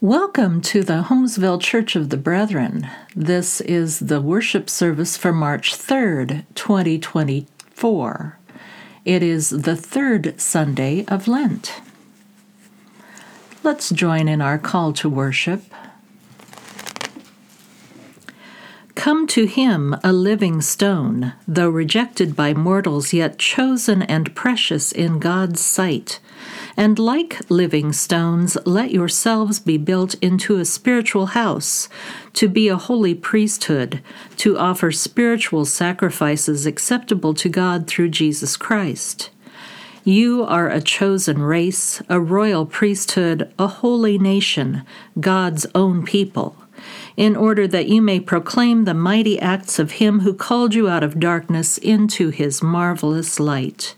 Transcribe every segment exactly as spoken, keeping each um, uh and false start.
Welcome to the Holmesville Church of the Brethren. This is the worship service for March third, twenty twenty-four. It is the third Sunday of Lent. Let's join in our call to worship. Come to him, a living stone, though rejected by mortals, yet chosen and precious in God's sight. And like living stones, let yourselves be built into a spiritual house, to be a holy priesthood, to offer spiritual sacrifices acceptable to God through Jesus Christ. You are a chosen race, a royal priesthood, a holy nation, God's own people, in order that you may proclaim the mighty acts of him who called you out of darkness into his marvelous light.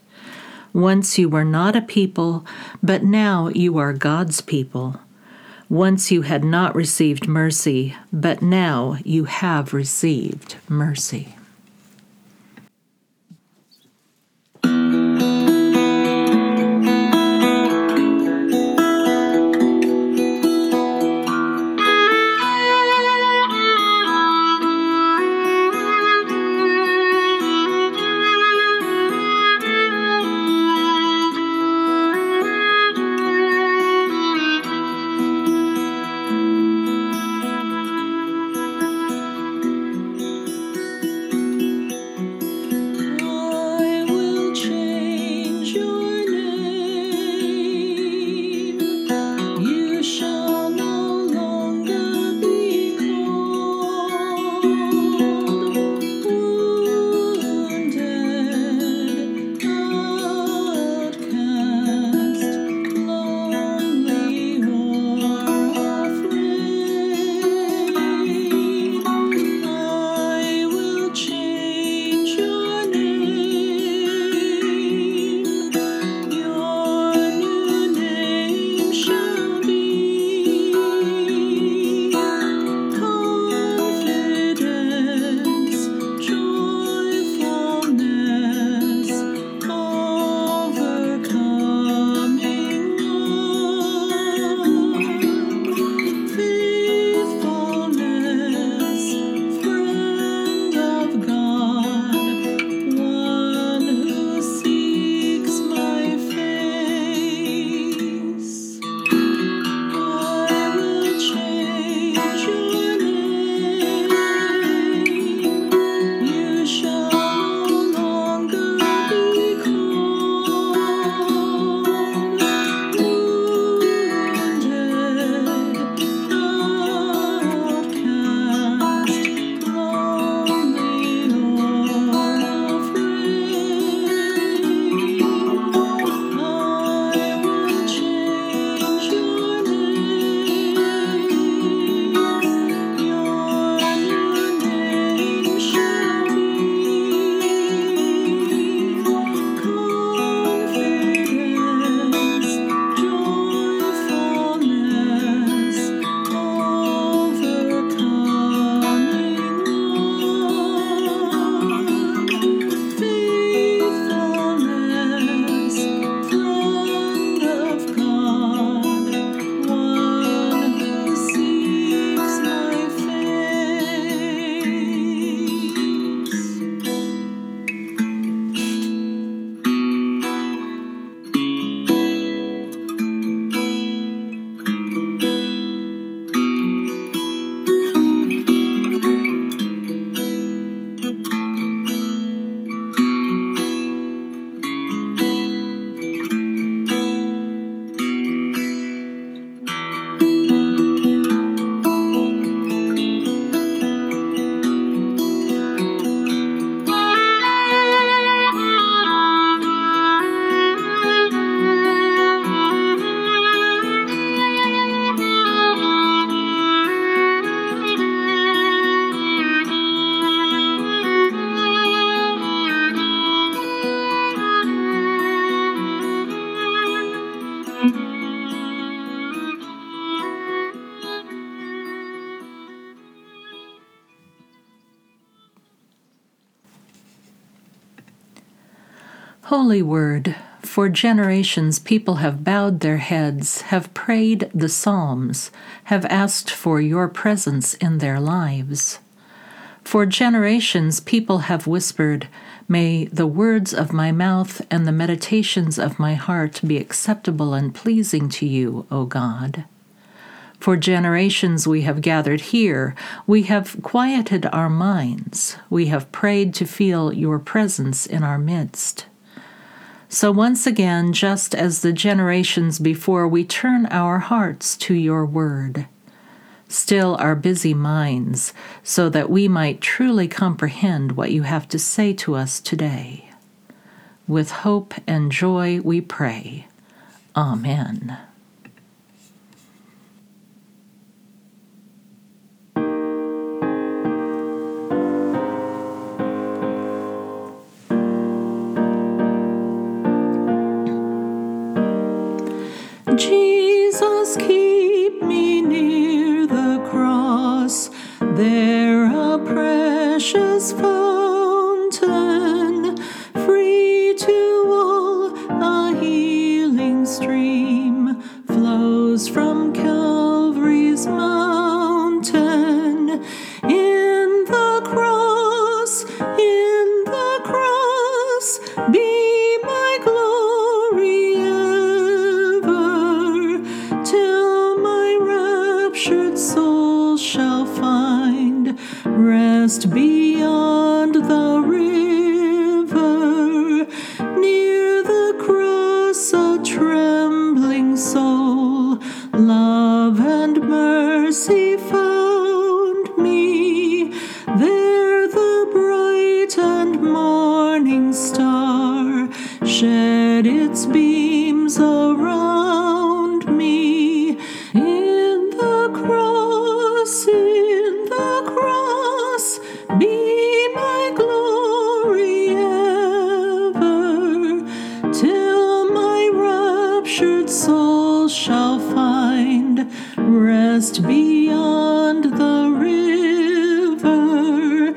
Once you were not a people, but now you are God's people. Once you had not received mercy, but now you have received mercy. Holy Word, For generations people have bowed their heads, have prayed the Psalms, have asked for your presence in their lives. For generations people have whispered, "May the words of my mouth and the meditations of my heart be acceptable and pleasing to you, O God." For generations we have gathered here, we have quieted our minds, we have prayed to feel your presence in our midst. So once again, just as the generations before, we turn our hearts to your word. Still our busy minds, so that we might truly comprehend what you have to say to us today. With hope and joy we pray. Amen. Jesus, keep me near the cross, there a precious fountain, free to all, a healing stream flows from Calvary's mountain. In the cross, in the cross, be my glory. Rest beyond the river, near the cross a trembling soul, love and mercy found me, there the bright and morning star shed its beams around me, in the cross, in the cross. Be my glory ever, till my raptured soul shall find rest beyond the river,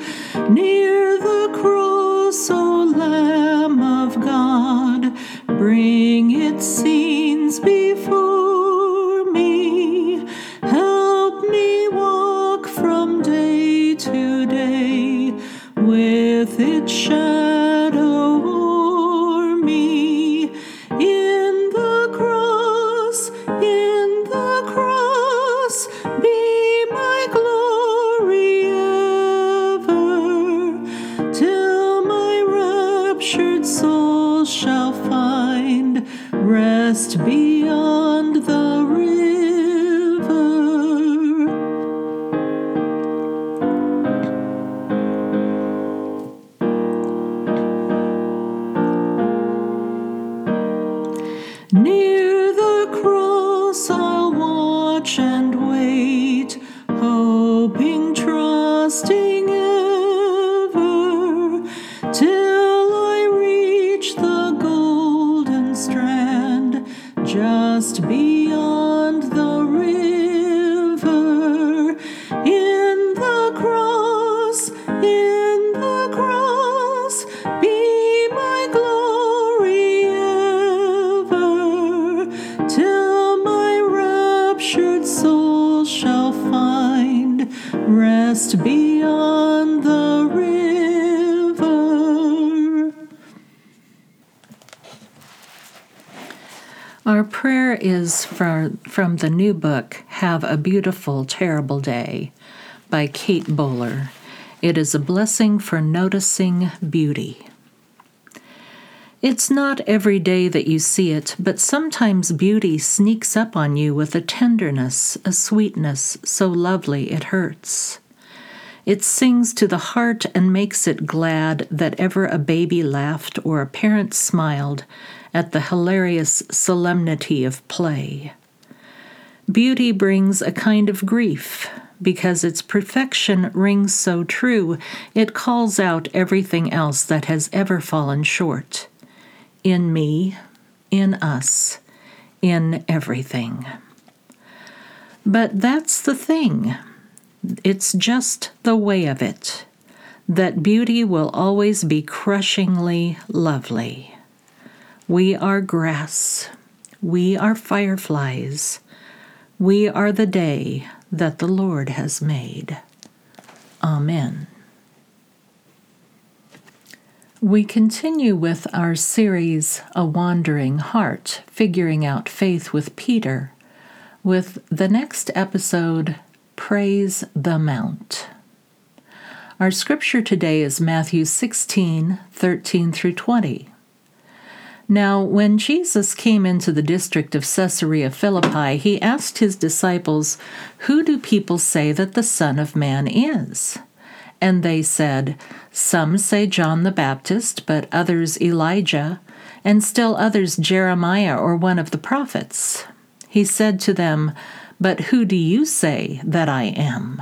near the cross, O Lamb of God, bring its scenes before me, help me walk from day to day. With its shadow o'er me, in the cross, in the cross, be my glory ever, till my raptured soul shall find rest beyond the river. Near the cross I'll watch and wait, hoping, trusting ever, till I reach the golden strand, just beyond the river. In the cross, in the cross, be my glory. Rest beyond the river. Our prayer is from, from the new book, Have a Beautiful, Terrible Day, by Kate Bowler. It is a blessing for noticing beauty. It's not every day that you see it, but sometimes beauty sneaks up on you with a tenderness, a sweetness so lovely it hurts. It sings to the heart and makes it glad that ever a baby laughed or a parent smiled at the hilarious solemnity of play. Beauty brings a kind of grief, because its perfection rings so true, it calls out everything else that has ever fallen short. In me, in us, in everything. But that's the thing. It's just the way of it, that beauty will always be crushingly lovely. We are grass. We are fireflies. We are the day that the Lord has made. Amen. We continue with our series, A Wandering Heart: Figuring Out Faith with Peter, with the next episode, Praise the Mount. Our scripture today is Matthew sixteen, thirteen through twenty. Now, when Jesus came into the district of Caesarea Philippi, he asked his disciples, "Who do people say that the Son of Man is?" And they said, "Some say John the Baptist, but others Elijah, and still others Jeremiah or one of the prophets." He said to them, "But who do you say that I am?"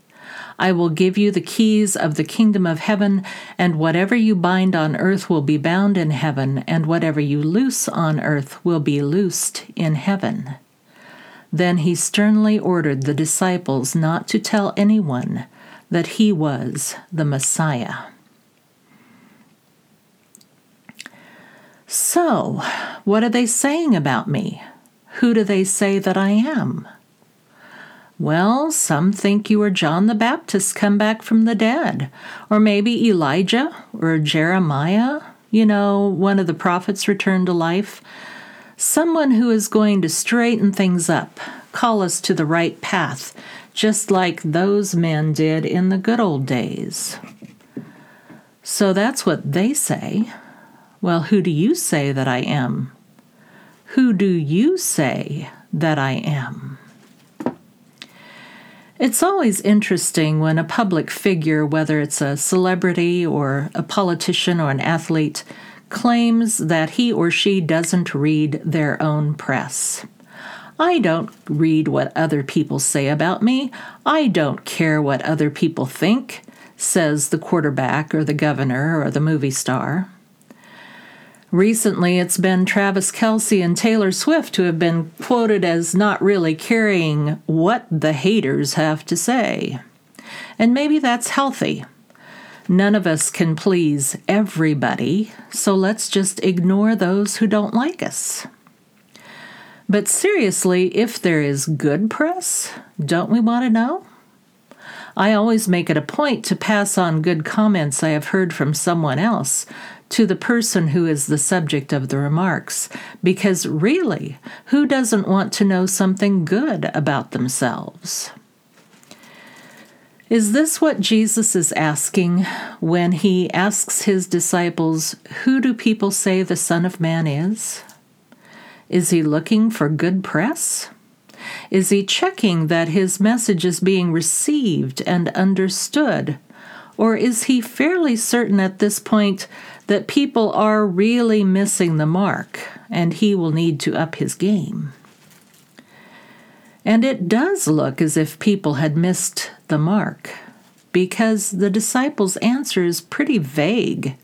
I will give you the keys of the kingdom of heaven, and whatever you bind on earth will be bound in heaven, and whatever you loose on earth will be loosed in heaven." Then he sternly ordered the disciples not to tell anyone that he was the Messiah. So, what are they saying about me? Who do they say that I am? Well, some think you are John the Baptist come back from the dead, or maybe Elijah or Jeremiah, you know, one of the prophets returned to life. Someone who is going to straighten things up, call us to the right path, just like those men did in the good old days. So that's what they say. Well, who do you say that I am? Who do you say that I am? It's always interesting when a public figure, whether it's a celebrity or a politician or an athlete, claims that he or she doesn't read their own press. I don't read what other people say about me. I don't care what other people think, says the quarterback or the governor or the movie star. Recently, it's been Travis Kelce and Taylor Swift who have been quoted as not really caring what the haters have to say. And maybe that's healthy. None of us can please everybody, so let's just ignore those who don't like us. But seriously, if there is good press, don't we want to know? I always make it a point to pass on good comments I have heard from someone else to the person who is the subject of the remarks, because really, who doesn't want to know something good about themselves? Is this what Jesus is asking when he asks his disciples, "Who do people say the Son of Man is?" Is he looking for good press? Is he checking that his message is being received and understood? Or is he fairly certain at this point that people are really missing the mark and he will need to up his game? And it does look as if people had missed the mark, because the disciples' answer is pretty vague.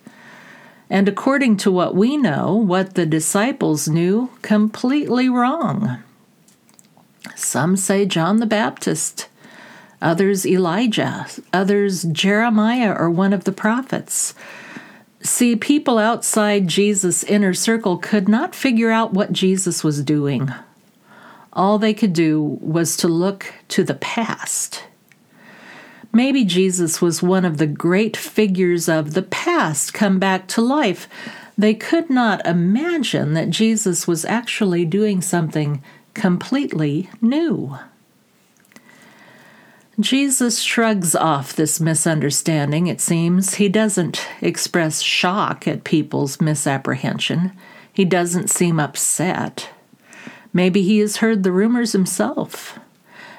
And according to what we know, what the disciples knew, completely wrong. Some say John the Baptist, others Elijah, others Jeremiah or one of the prophets. See, people outside Jesus' inner circle could not figure out what Jesus was doing. All they could do was to look to the past. Maybe Jesus was one of the great figures of the past come back to life. They could not imagine that Jesus was actually doing something completely new. Jesus shrugs off this misunderstanding, it seems. He doesn't express shock at people's misapprehension. He doesn't seem upset. Maybe he has heard the rumors himself.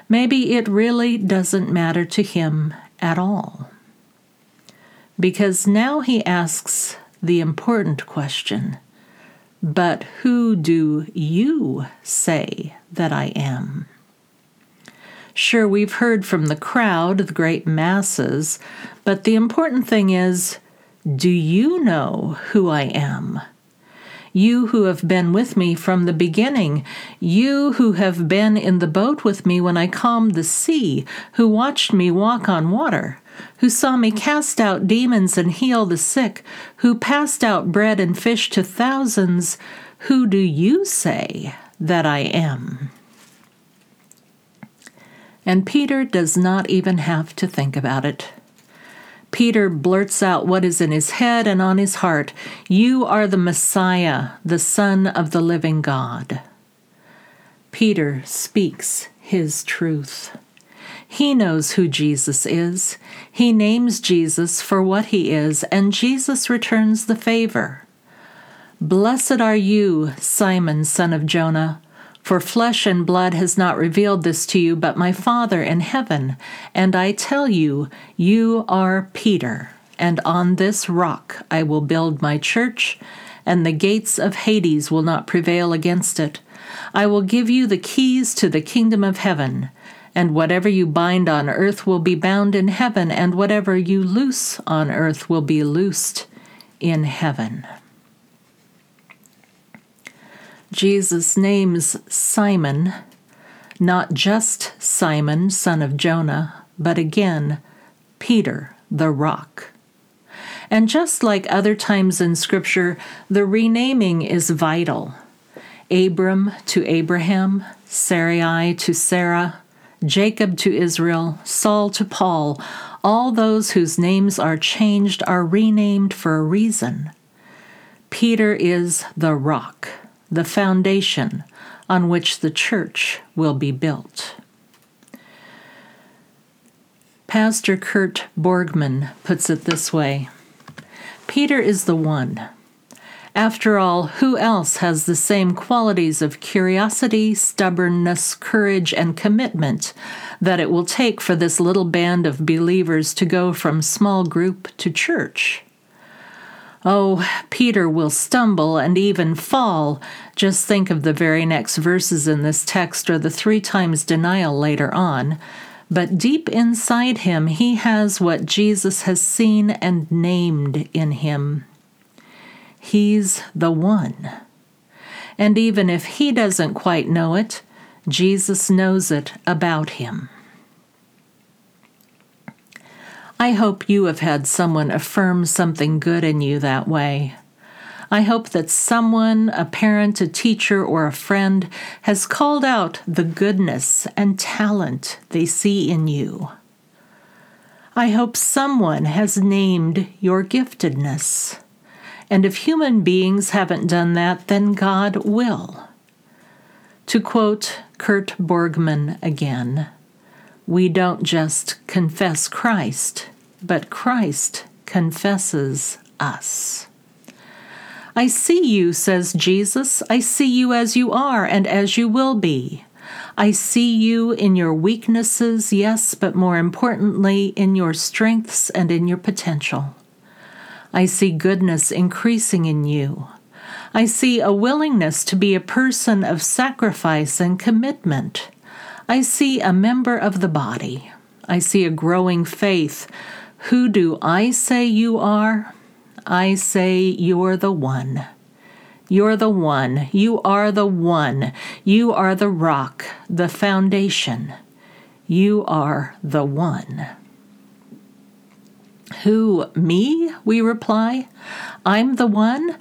Maybe it really doesn't matter to him at all. Because now he asks the important question, But who do you say that I am? Sure, we've heard from the crowd, the great masses, but the important thing is, do you know who I am? You who have been with me from the beginning, you who have been in the boat with me when I calmed the sea, who watched me walk on water, who saw me cast out demons and heal the sick, who passed out bread and fish to thousands, who do you say that I am? And Peter does not even have to think about it. Peter blurts out what is in his head and on his heart. You are the Messiah, the Son of the living God. Peter speaks his truth. He knows who Jesus is. He names Jesus for what he is, and Jesus returns the favor. Blessed are you, Simon, son of Jonah, for flesh and blood has not revealed this to you, but my Father in heaven. And I tell you, you are Peter, and on this rock I will build my church, and the gates of Hades will not prevail against it. I will give you the keys to the kingdom of heaven, and whatever you bind on earth will be bound in heaven, and whatever you loose on earth will be loosed in heaven. Jesus names Simon, not just Simon, son of Jonah, but again, Peter, the rock. And just like other times in Scripture, the renaming is vital. Abram to Abraham, Sarai to Sarah, Jacob to Israel, Saul to Paul, all those whose names are changed are renamed for a reason. Peter is the rock, the foundation on which the church will be built. Pastor Kurt Borgmann puts it this way: Peter is the one. After all, who else has the same qualities of curiosity, stubbornness, courage, and commitment that it will take for this little band of believers to go from small group to church? Oh, Peter will stumble and even fall. Just think of the very next verses in this text or the three times denial later on. But deep inside him, he has what Jesus has seen and named in him. He's the one. And even if he doesn't quite know it, Jesus knows it about him. I hope you have had someone affirm something good in you that way. I hope that someone, a parent, a teacher, or a friend, has called out the goodness and talent they see in you. I hope someone has named your giftedness. And if human beings haven't done that, then God will. To quote Kurt Borgmann again, we don't just confess Christ, but Christ confesses us. I see you, says Jesus. I see you as you are and as you will be. I see you in your weaknesses, yes, but more importantly, in your strengths and in your potential. I see goodness increasing in you. I see a willingness to be a person of sacrifice and commitment. I see a member of the body. I see a growing faith. Who do I say you are? I say you're the one. You're the one. You are the one. You are the rock, the foundation. You are the one. Who, me? We reply. I'm the one?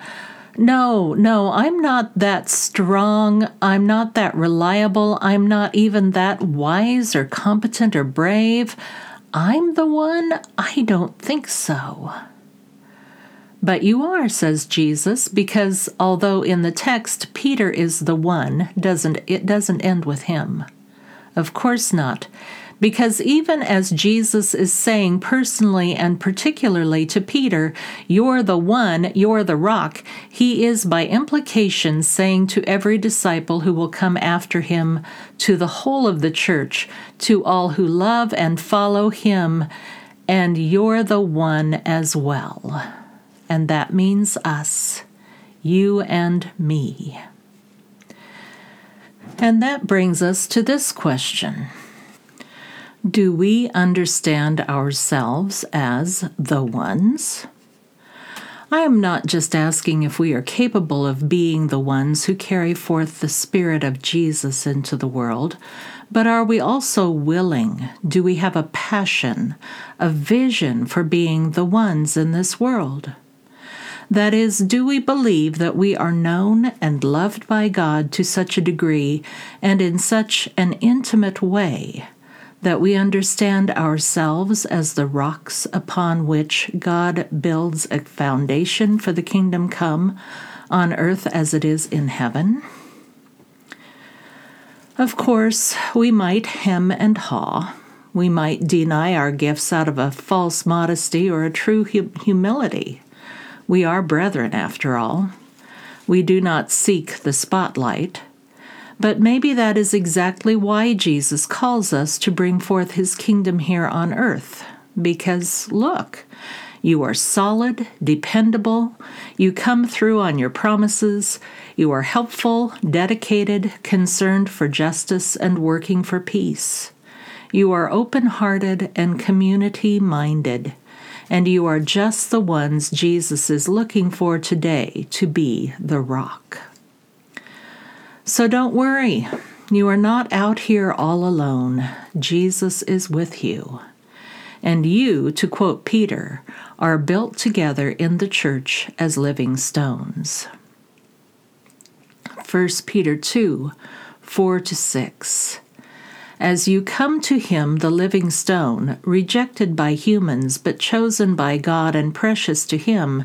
No, no, I'm not that strong, I'm not that reliable, I'm not even that wise or competent or brave. I'm the one? I don't think so. But you are, says Jesus, because although in the text Peter is the one, doesn't it doesn't end with him. Of course not, because even as Jesus is saying personally and particularly to Peter, you're the one, you're the rock, he is by implication saying to every disciple who will come after him, to the whole of the church, to all who love and follow him, and you're the one as well. And that means us. you and me. And that brings us to this question. Do we understand ourselves as the ones? I am not just asking if we are capable of being the ones who carry forth the Spirit of Jesus into the world, but are we also willing? Do we have a passion, a vision for being the ones in this world? That is, do we believe that we are known and loved by God to such a degree and in such an intimate way that we understand ourselves as the rocks upon which God builds a foundation for the kingdom come on earth as it is in heaven? Of course, we might hem and haw. We might deny our gifts out of a false modesty or a true hum- humility. We are brethren, after all. We do not seek the spotlight. But maybe that is exactly why Jesus calls us to bring forth his kingdom here on earth. Because, look, you are solid, dependable, you come through on your promises, you are helpful, dedicated, concerned for justice, and working for peace. You are open-hearted and community-minded. And you are just the ones Jesus is looking for today to be the rock. So don't worry, you are not out here all alone. Jesus is with you. And you, to quote Peter, are built together in the church as living stones. First Peter two, four to six. As you come to him, the living stone, rejected by humans but chosen by God and precious to him,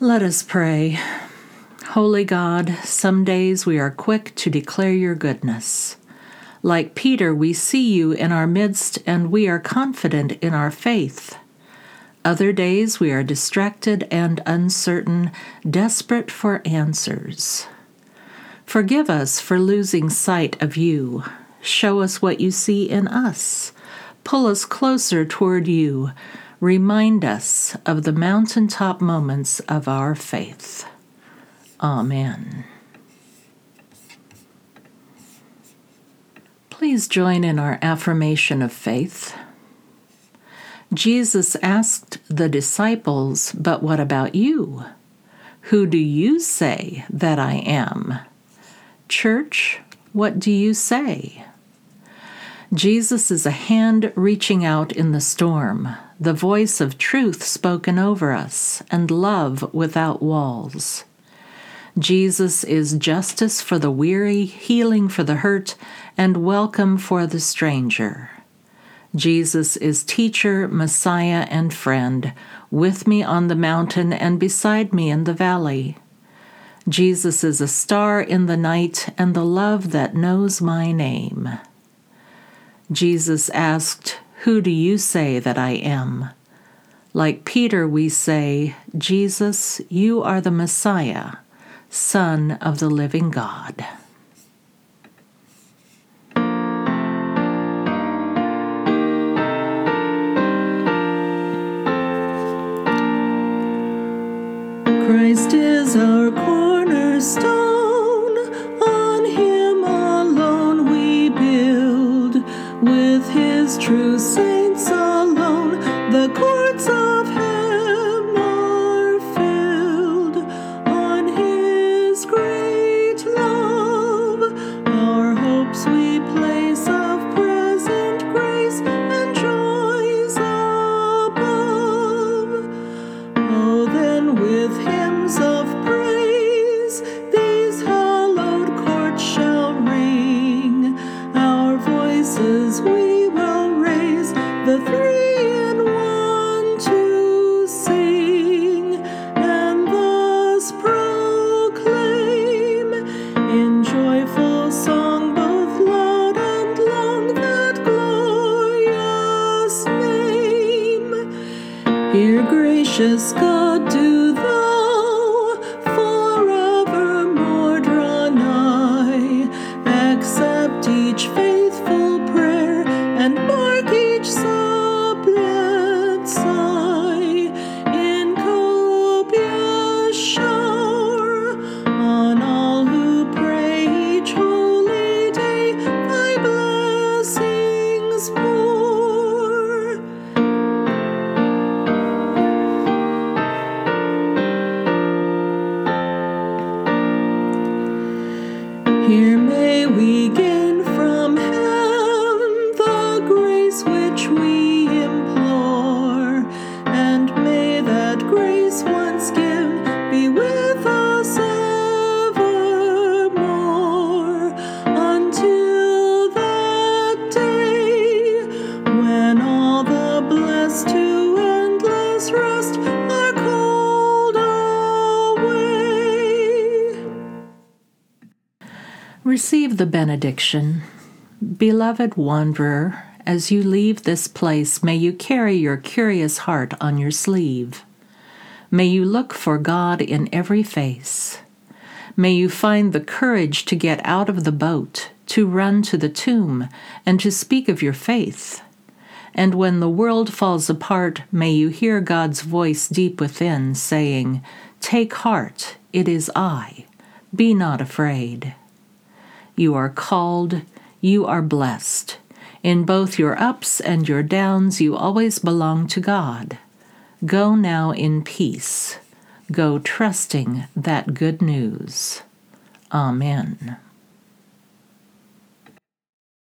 Let us pray. Holy God, some days we are quick to declare your goodness. Like Peter, we see you in our midst and we are confident in our faith. Other days we are distracted and uncertain, desperate for answers. Forgive us for losing sight of you. Show us what you see in us. Pull us closer toward you. Remind us of the mountaintop moments of our faith. Amen. Please join in our affirmation of faith. Jesus asked the disciples, "But what about you? Who do you say that I am?" Church, what do you say? Jesus is a hand reaching out in the storm, the voice of truth spoken over us, and love without walls. Jesus is justice for the weary, healing for the hurt, and welcome for the stranger. Jesus is teacher, Messiah, and friend, with me on the mountain and beside me in the valley. Jesus is a star in the night and the love that knows my name. Jesus asked, "Who do you say that I am?" Like Peter, we say, "Jesus, you are the Messiah, Son of the living God." Christ is our cornerstone, on him alone we build, with his true saints alone the courts of heaven are filled. On his great love our hopes we place, of present grace and joys above. Oh, then with him of praise these hallowed courts shall ring, our voices we will raise, the three in one to sing, and the Hear, gracious God, do thou forevermore draw nigh. Accept each faithful prayer and mark each suppliant sigh. In copious shower on all who pray each holy day, thy blessings pour. Here may we gain from heaven the grace which we implore, and may that grace once given be with us evermore, until that day when all the blessed to endless rest are called away. Receive the benediction. Beloved wanderer, as you leave this place, may you carry your curious heart on your sleeve. May you look for God in every face. May you find the courage to get out of the boat, to run to the tomb, and to speak of your faith. And when the world falls apart, may you hear God's voice deep within, saying, "Take heart, it is I. Be not afraid." You are called, you are blessed. In both your ups and your downs, you always belong to God. Go now in peace. Go trusting that good news. Amen.